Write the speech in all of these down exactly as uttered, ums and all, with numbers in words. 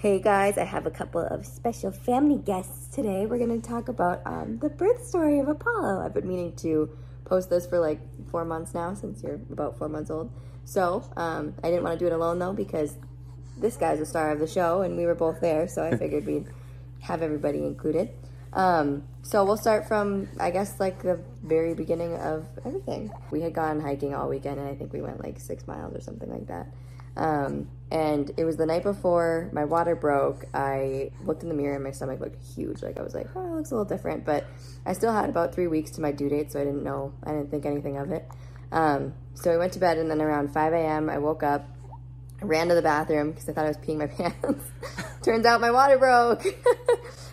Hey guys, I have a couple of special family guests today. We're going to talk about um, the birth story of Apollo. I've been meaning to post this for like four months now, since you're about four months old. So um, I didn't want to do it alone though, because this guy's the star of the show and we were both there. So I figured we'd have everybody included. Um, so we'll start from, I guess, like the very beginning of everything. We had gone hiking all weekend and I think we went like six miles or something like that. Um, and it was the night before my water broke. I looked in the mirror and my stomach looked huge. Like I was like, oh, it looks a little different, but I still had about three weeks to my due date. So I didn't know, I didn't think anything of it. Um, so I went to bed and then around five A M I woke up, ran to the bathroom because I thought I was peeing my pants. Turns out my water broke.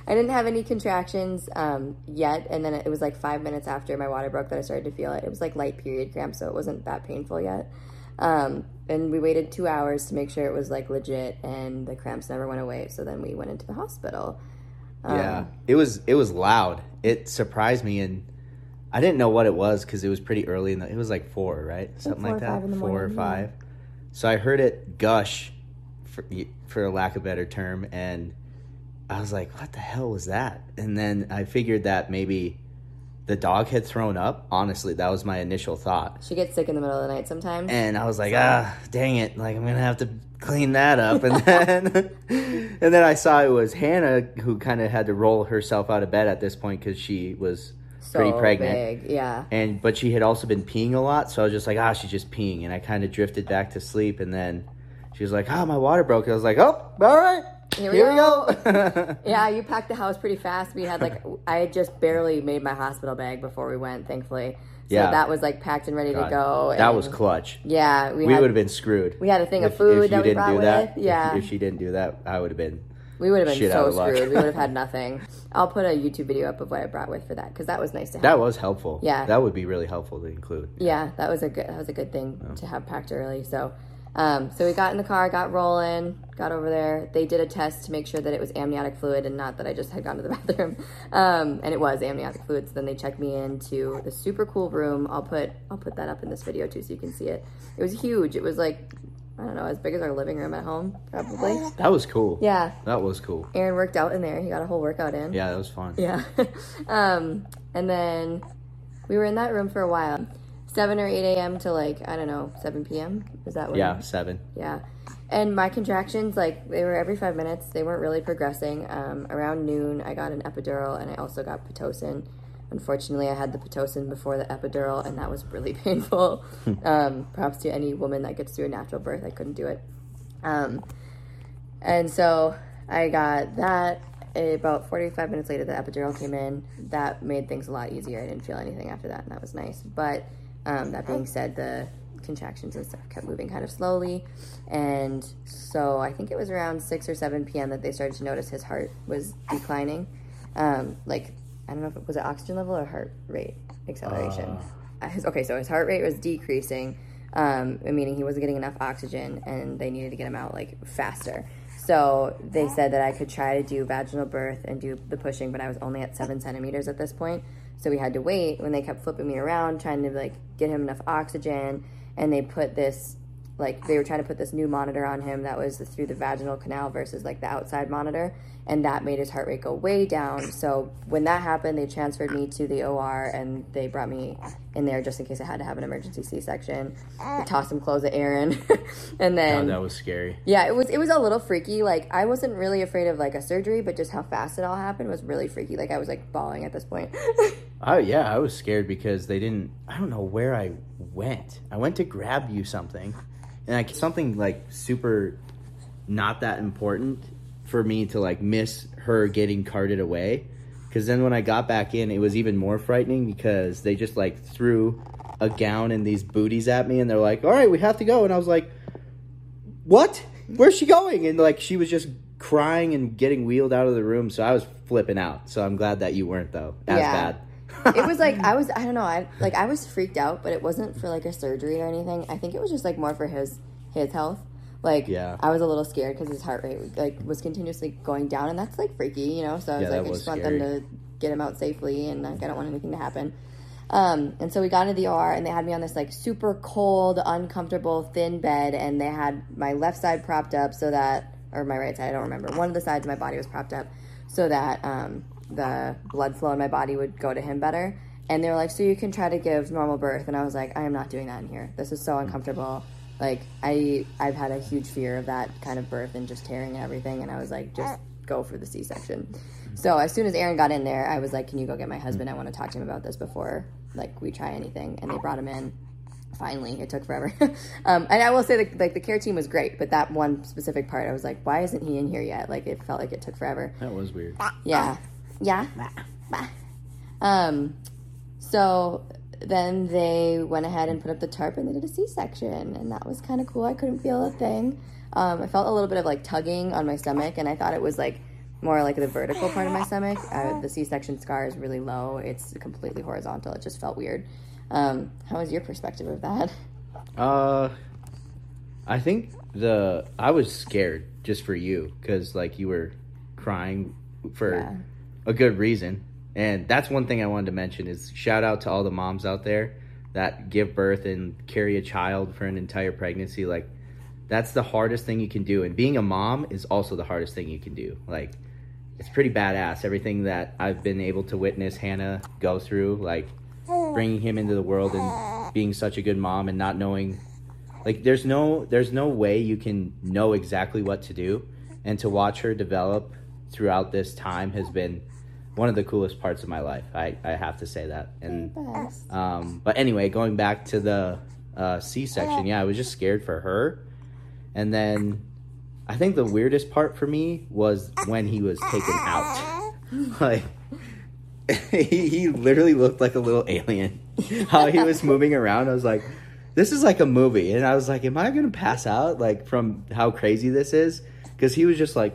I didn't have any contractions, um, yet. And then it was like five minutes after my water broke that I started to feel it. It was like light period cramps, so it wasn't that painful yet. Um, and we waited two hours to make sure it was like legit, and the cramps never went away. So then we went into the hospital. Um, yeah, it was, it was loud. It surprised me. And I didn't know what it was, cause it was pretty early in the, it was like four, right? Something like that. Four or five. So I heard it gush for, for a lack of a better term. And I was like, what the hell was that? And then I figured that maybe the dog had thrown up. Honestly, that was my initial thought. She gets sick in the middle of the night sometimes. And I was like, so. ah, dang it. Like, I'm going to have to clean that up. And then and then I saw it was Hannah, who kind of had to roll herself out of bed at this point because she was so pretty pregnant. Big, yeah. And But she had also been peeing a lot. So I was just like, ah, she's just peeing. And I kind of drifted back to sleep. And then she was like, oh, my water broke. And I was like, oh, all right. Here we Here go. We go. Yeah, you packed the house pretty fast. We had like, I had just barely made my hospital bag before we went, thankfully. So yeah. that was like packed and ready God, to go. That and was clutch. Yeah. We, we would have been screwed. We had a thing if, of food that we brought with. That, yeah. If, if she didn't do that, I would have been We would have been so screwed. We would have had nothing. I'll put a YouTube video up of what I brought with for that, because that was nice to have. That was helpful. Yeah. That would be really helpful to include. Yeah, yeah that was a good, that was a good thing oh. to have packed early, so... Um, so we got in the car, got rolling, got over there. They did a test to make sure that it was amniotic fluid and not that I just had gone to the bathroom. Um, and it was amniotic fluid. So then they checked me into the super cool room. I'll put, I'll put that up in this video too, so you can see it. It was huge. It was like, I don't know, as big as our living room at home, probably. That was cool. Yeah. That was cool. Aaron worked out in there. He got a whole workout in. Yeah, that was fun. Yeah. um, and then we were in that room for a while. seven or eight A M to like, I don't know, seven P M Is that what? Yeah, seven. Yeah. And my contractions, like, they were every five minutes. They weren't really progressing. Um, around noon, I got an epidural, and I also got Pitocin. Unfortunately, I had the Pitocin before the epidural, and that was really painful. um, perhaps to any woman that gets through a natural birth, I couldn't do it. Um, and so I got that. About forty-five minutes later, the epidural came in. That made things a lot easier. I didn't feel anything after that, and that was nice. But... Um, that being said, the contractions and stuff kept moving kind of slowly, and so I think it was around six or seven P M that they started to notice his heart was declining. Um, like, I don't know if it was it oxygen level or heart rate acceleration. Uh. His, okay, so his heart rate was decreasing, um, meaning he wasn't getting enough oxygen, and they needed to get him out, like, faster. So they said that I could try to do vaginal birth and do the pushing, but I was only at seven centimeters at this point. So we had to wait when they kept flipping me around, trying to like get him enough oxygen. And they put this, like they were trying to put this new monitor on him that was through the vaginal canal versus like the outside monitor. And that made his heart rate go way down. So when that happened, they transferred me to the O R and they brought me in there just in case I had to have an emergency C-section. They tossed some clothes at Aaron. and then... No, that was scary. Yeah, it was It was a little freaky. Like, I wasn't really afraid of like a surgery, but just how fast it all happened was really freaky. Like, I was like bawling at this point. Oh, yeah, I was scared because they didn't... I don't know where I went. I went to grab you something. And I, something like super not that important... for me to like miss her getting carted away, because then when I got back in, it was even more frightening because they just like threw a gown and these booties at me and they're like, all right, we have to go. And I was like, what? Where's she going? And like she was just crying and getting wheeled out of the room, so I was flipping out. So I'm glad that you weren't though. That's yeah. bad. It was like, I was, I don't know, I like I was freaked out, but it wasn't for like a surgery or anything. I think it was just like more for his his health. Like, yeah. I was a little scared because his heart rate, like, was continuously going down, and that's, like, freaky, you know? So I was yeah, like, I just want scary. them to get him out safely, and, like, I don't want anything to happen. Um, and so we got into the O R, and they had me on this, like, super cold, uncomfortable, thin bed, and they had my left side propped up so that or my right side, I don't remember. One of the sides of my body was propped up so that um, the blood flow in my body would go to him better. And they were like, so you can try to give normal birth. And I was like, I am not doing that in here. This is so uncomfortable. Like, I, I've had a huge fear of that kind of birth and just tearing and everything. And I was like, just go for the C-section. So as soon as Aaron got in there, I was like, can you go get my husband? I want to talk to him about this before, like, we try anything. And they brought him in. Finally, it took forever. um, and I will say, that, like, the care team was great, but that one specific part, I was like, why isn't he in here yet? Like, it felt like it took forever. That was weird. Yeah. Yeah. Um, so then they went ahead and put up the tarp, and they did a C-section, and that was kind of cool. I couldn't feel a thing. Um, I felt a little bit of, like, tugging on my stomach, and I thought it was, like, more like the vertical part of my stomach. I, the C-section scar is really low. It's completely horizontal. It just felt weird. Um, how was your perspective of that? Uh, I think the, I was scared just for you, because, like, you were crying for yeah. a good reason. And that's one thing I wanted to mention is shout out to all the moms out there that give birth and carry a child for an entire pregnancy. Like, that's the hardest thing you can do. And being a mom is also the hardest thing you can do. Like, it's pretty badass. Everything that I've been able to witness Hannah go through, like, bringing him into the world and being such a good mom and not knowing, like, there's no there's no way you can know exactly what to do, and to watch her develop throughout this time has been one of the coolest parts of my life. I, I have to say that. And um, but anyway, going back to the uh, C-section, yeah, I was just scared for her. And then I think the weirdest part for me was when he was taken out. Like, he, he literally looked like a little alien. How he was moving around, I was like, this is like a movie. And I was like, am I going to pass out, like, from how crazy this is? Because he was just like,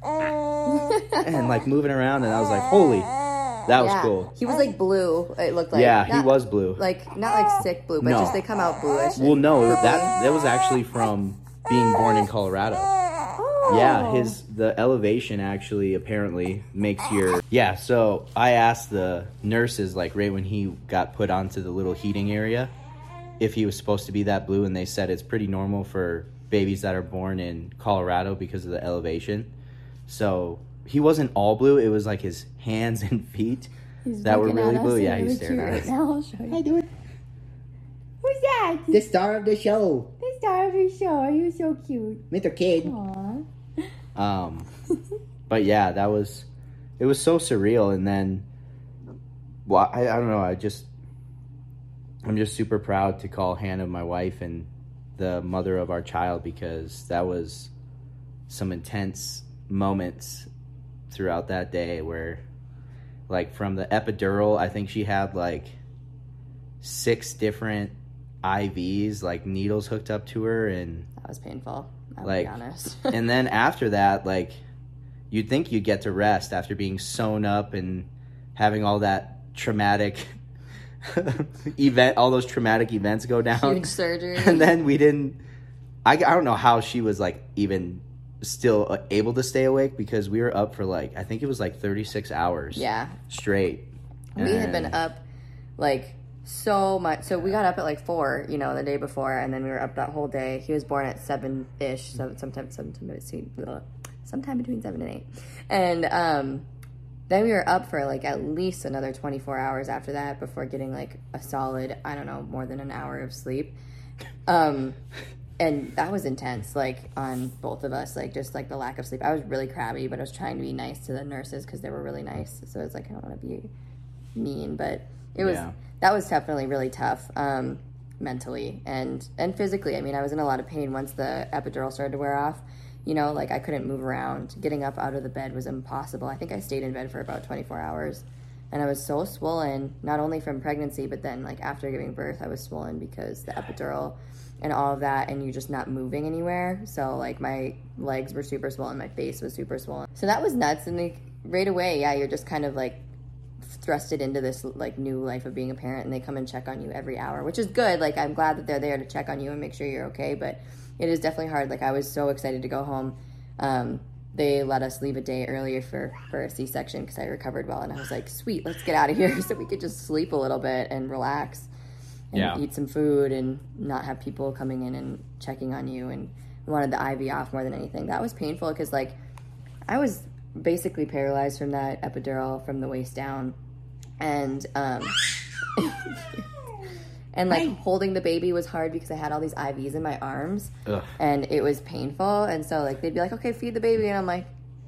and, like, moving around. And I was like, holy, that was yeah. cool. He was, like, blue, it looked like. Yeah, not, he was blue. Like, not, like, sick blue, but no. just they come out bluish. Well, no, that, that was actually from being born in Colorado. Yeah, his the elevation actually apparently makes your... Yeah, so I asked the nurses, like, right when he got put onto the little heating area, if he was supposed to be that blue, and they said it's pretty normal for babies that are born in Colorado because of the elevation. So he wasn't all blue. It was, like, his hands and feet he's that were really blue. Yeah, he's staring at us. Right now, I'll show you. Hey, do it. Who's that? The star of the show. The star of the show. You're so cute. Mister Kid. Aww. Um, but yeah, that was, it was so surreal. And then, well, I, I don't know. I just, I'm just super proud to call Hannah my wife and the mother of our child, because that was some intense moments throughout that day where, like, from the epidural, I think she had, like, six different I Vs, like, needles hooked up to her. And that was painful. I'll like, be honest. And then after that, like, you'd think you'd get to rest after being sewn up and having all that traumatic event, all those traumatic events go down. Huge surgery. And then we didn't, I, I don't know how she was, like, even still able to stay awake, because we were up for, like, I think it was, like, thirty-six hours yeah. straight. We and had been up, like, so much. So we got up at like four, you know, the day before, and then we were up that whole day. He was born at seven-ish, so sometime, sometime between, sometime between seven and eight. And um, then we were up for like at least another twenty-four hours after that before getting like a solid, I don't know, more than an hour of sleep. Um, and that was intense, like on both of us, like just like the lack of sleep. I was really crabby, but I was trying to be nice to the nurses because they were really nice. So it's like, I don't want to be mean, but it was... Yeah. That was definitely really tough, um, mentally and, and physically. I mean, I was in a lot of pain once the epidural started to wear off. You know, like, I couldn't move around. Getting up out of the bed was impossible. I think I stayed in bed for about twenty-four hours, and I was so swollen, not only from pregnancy, but then, like, after giving birth, I was swollen because the epidural and all of that, and you just not moving anywhere. So, like, my legs were super swollen. My face was super swollen. So that was nuts. And, like, right away, yeah, you're just kind of, like, thrusted into this like new life of being a parent, and they come and check on you every hour, which is good. Like, I'm glad that they're there to check on you and make sure you're okay, but it is definitely hard. Like, I was so excited to go home. Um, they let us leave a day earlier for, for a C-section because I recovered well, and I was like, sweet, let's get out of here so we could just sleep a little bit and relax and yeah. eat some food and not have people coming in and checking on you. And wanted the I V off more than anything. That was painful because, like, I was basically paralyzed from that epidural from the waist down. And, um... and, like, holding the baby was hard because I had all these I Vs in my arms. Ugh. And it was painful. And so, like, they'd be like, okay, feed the baby. And I'm like,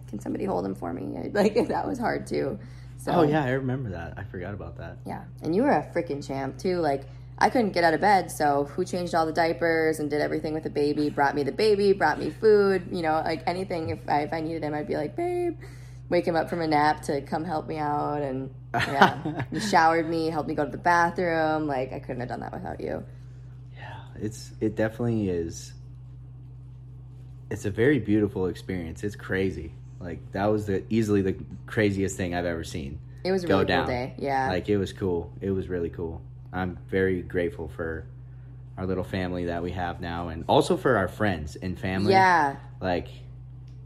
can somebody hold him for me? Like, that was hard, too. So, oh, yeah, I remember that. I forgot about that. Yeah. And you were a freaking champ, too. Like, I couldn't get out of bed, so who changed all the diapers and did everything with the baby, brought me the baby, brought me food, you know, like anything. If I, if I needed him, I'd be like, babe, wake him up from a nap to come help me out. And, yeah, you showered me, helped me go to the bathroom. Like, I couldn't have done that without you. Yeah, it's it definitely is. It's a very beautiful experience. It's crazy. Like, that was the easily the craziest thing I've ever seen. It was a really cool day. Yeah. Like, it was cool. It was really cool. I'm very grateful for our little family that we have now, and also for our friends and family. Yeah. Like,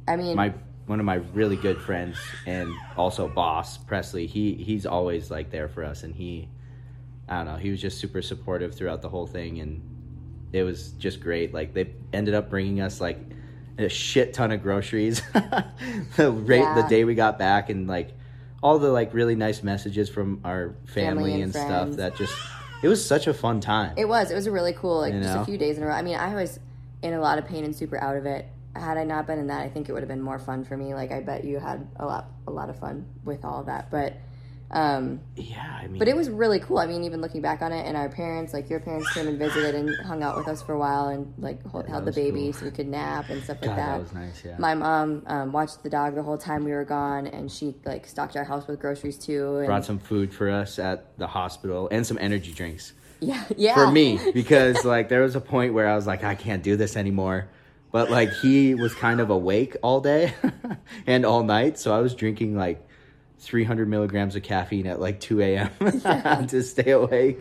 I mean, my one of my really good friends and also boss, Presley, he, he's always, like, there for us, and he, I don't know, he was just super supportive throughout the whole thing, and it was just great. Like, they ended up bringing us, like, a shit ton of groceries the, rate, yeah. the day we got back, and, like, all the, like, really nice messages from our family, family and, and stuff that just... It was such a fun time. It was. It was a really cool, like, you know? Just a few days in a row. I mean, I was in a lot of pain and super out of it. Had I not been in that, I think it would have been more fun for me. Like, I bet you had a lot a lot of fun with all of that. But, um, yeah, I mean. But it was really cool. I mean, even looking back on it, and our parents, like, your parents came and visited and hung out with us for a while and, like, hold, yeah, held the baby cool. so we could nap and stuff God, like that. that was nice, yeah. My mom um, watched the dog the whole time we were gone, and she, like, stocked our house with groceries, too. And brought some food for us at the hospital and some energy drinks. Yeah, yeah. For me, because, like, there was a point where I was like, I can't do this anymore. But, like, he was kind of awake all day and all night, so I was drinking, like, three hundred milligrams of caffeine at like two a.m. yeah. to stay awake.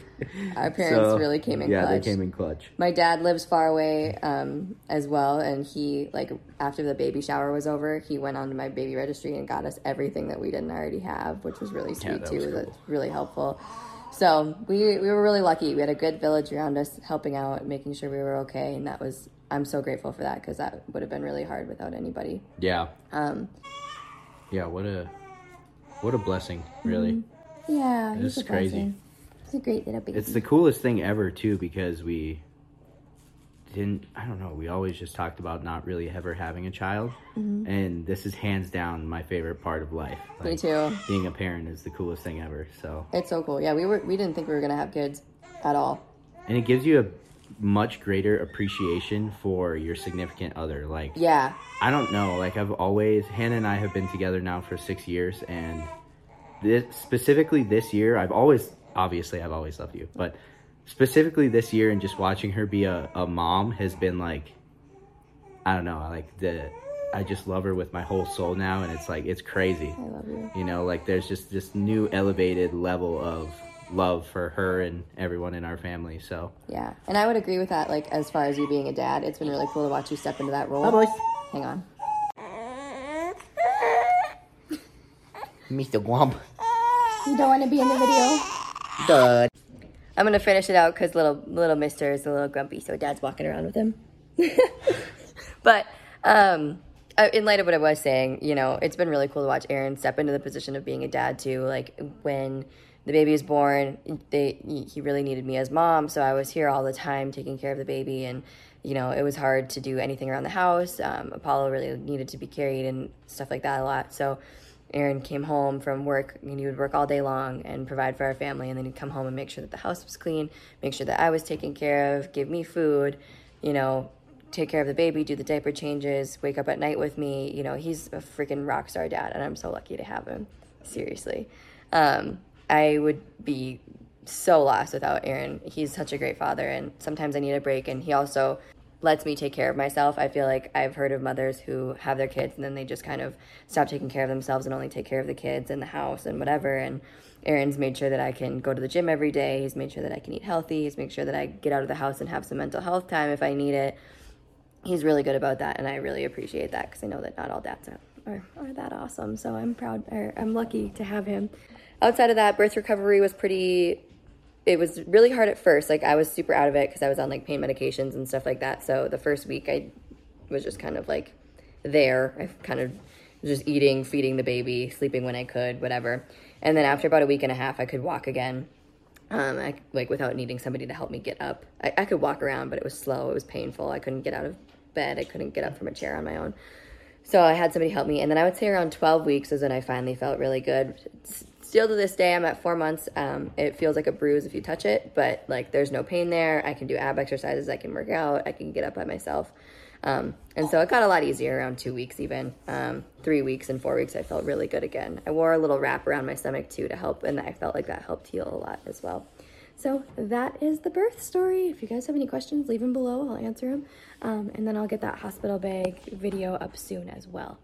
Our parents so, really came in yeah, clutch. Yeah, they came in clutch. My dad lives far away um, as well, and he, like, after the baby shower was over, he went on to my baby registry and got us everything that we didn't already have, which was really sweet, yeah, that too. Was cool. That's really helpful. So we, we were really lucky. We had a good village around us helping out, making sure we were okay, and that was, I'm so grateful for that because that would have been really hard without anybody. Yeah. Um. Yeah, what a... What a blessing, really. Mm-hmm. Yeah. This is crazy. Blessing. It's a great little baby. It's the coolest thing ever, too, because we didn't, I don't know, we always just talked about not really ever having a child. Mm-hmm. And this is hands down my favorite part of life. Like, me too. Being a parent is the coolest thing ever, so. It's so cool. Yeah, we were we didn't think we were going to have kids at all. And it gives you a much greater appreciation for your significant other. Like, yeah. I don't know, like, I've always, Hannah and I have been together now for six years, and this, specifically this year, I've always, obviously, I've always loved you, but specifically this year and just watching her be a, a mom has been, like, I don't know, like, the, I just love her with my whole soul now, and it's, like, it's crazy. I love you. You know, like, there's just this new elevated level of love for her and everyone in our family, so. Yeah, and I would agree with that, like, as far as you being a dad, it's been really cool to watch you step into that role. Bye, boys. Hang on. Mister Womp. You don't want to be in the video? Duh. I'm going to finish it out because little little mister is a little grumpy, so Dad's walking around with him. But um, in light of what I was saying, you know, it's been really cool to watch Aaron step into the position of being a dad, too. Like, when the baby was born, they he really needed me as mom, so I was here all the time taking care of the baby, and you know, it was hard to do anything around the house. Um, Apollo really needed to be carried and stuff like that a lot. So Aaron came home from work, and he would work all day long and provide for our family. And then he'd come home and make sure that the house was clean, make sure that I was taken care of, give me food, you know, take care of the baby, do the diaper changes, wake up at night with me. You know, he's a freaking rock star dad, and I'm so lucky to have him. Seriously. Um, I would be so lost without Aaron. He's such a great father, and sometimes I need a break, and he also lets me take care of myself. I feel like I've heard of mothers who have their kids and then they just kind of stop taking care of themselves and only take care of the kids and the house and whatever, and Aaron's made sure that I can go to the gym every day. He's made sure that I can eat healthy. He's made sure that I get out of the house and have some mental health time if I need it. He's really good about that, and I really appreciate that because I know that not all dads are, are, are that awesome, so I'm proud, or I'm lucky to have him. Outside of that, birth recovery was pretty... It was really hard at first. Like, I was super out of it because I was on, like, pain medications and stuff like that. So the first week I was just kind of like there. I kind of was just eating, feeding the baby, sleeping when I could, whatever. And then after about a week and a half, I could walk again, um, I, like without needing somebody to help me get up. I, I could walk around, but it was slow. It was painful. I couldn't get out of bed. I couldn't get up from a chair on my own. So I had somebody help me. And then I would say around twelve weeks is when I finally felt really good. Still to this day, I'm at four months. Um, it feels like a bruise if you touch it, but like there's no pain there. I can do ab exercises. I can work out. I can get up by myself. Um, and so it got a lot easier around two weeks even. Um, three weeks and four weeks, I felt really good again. I wore a little wrap around my stomach too to help, and I felt like that helped heal a lot as well. So that is the birth story. If you guys have any questions, leave them below. I'll answer them. Um, and then I'll get that hospital bag video up soon as well.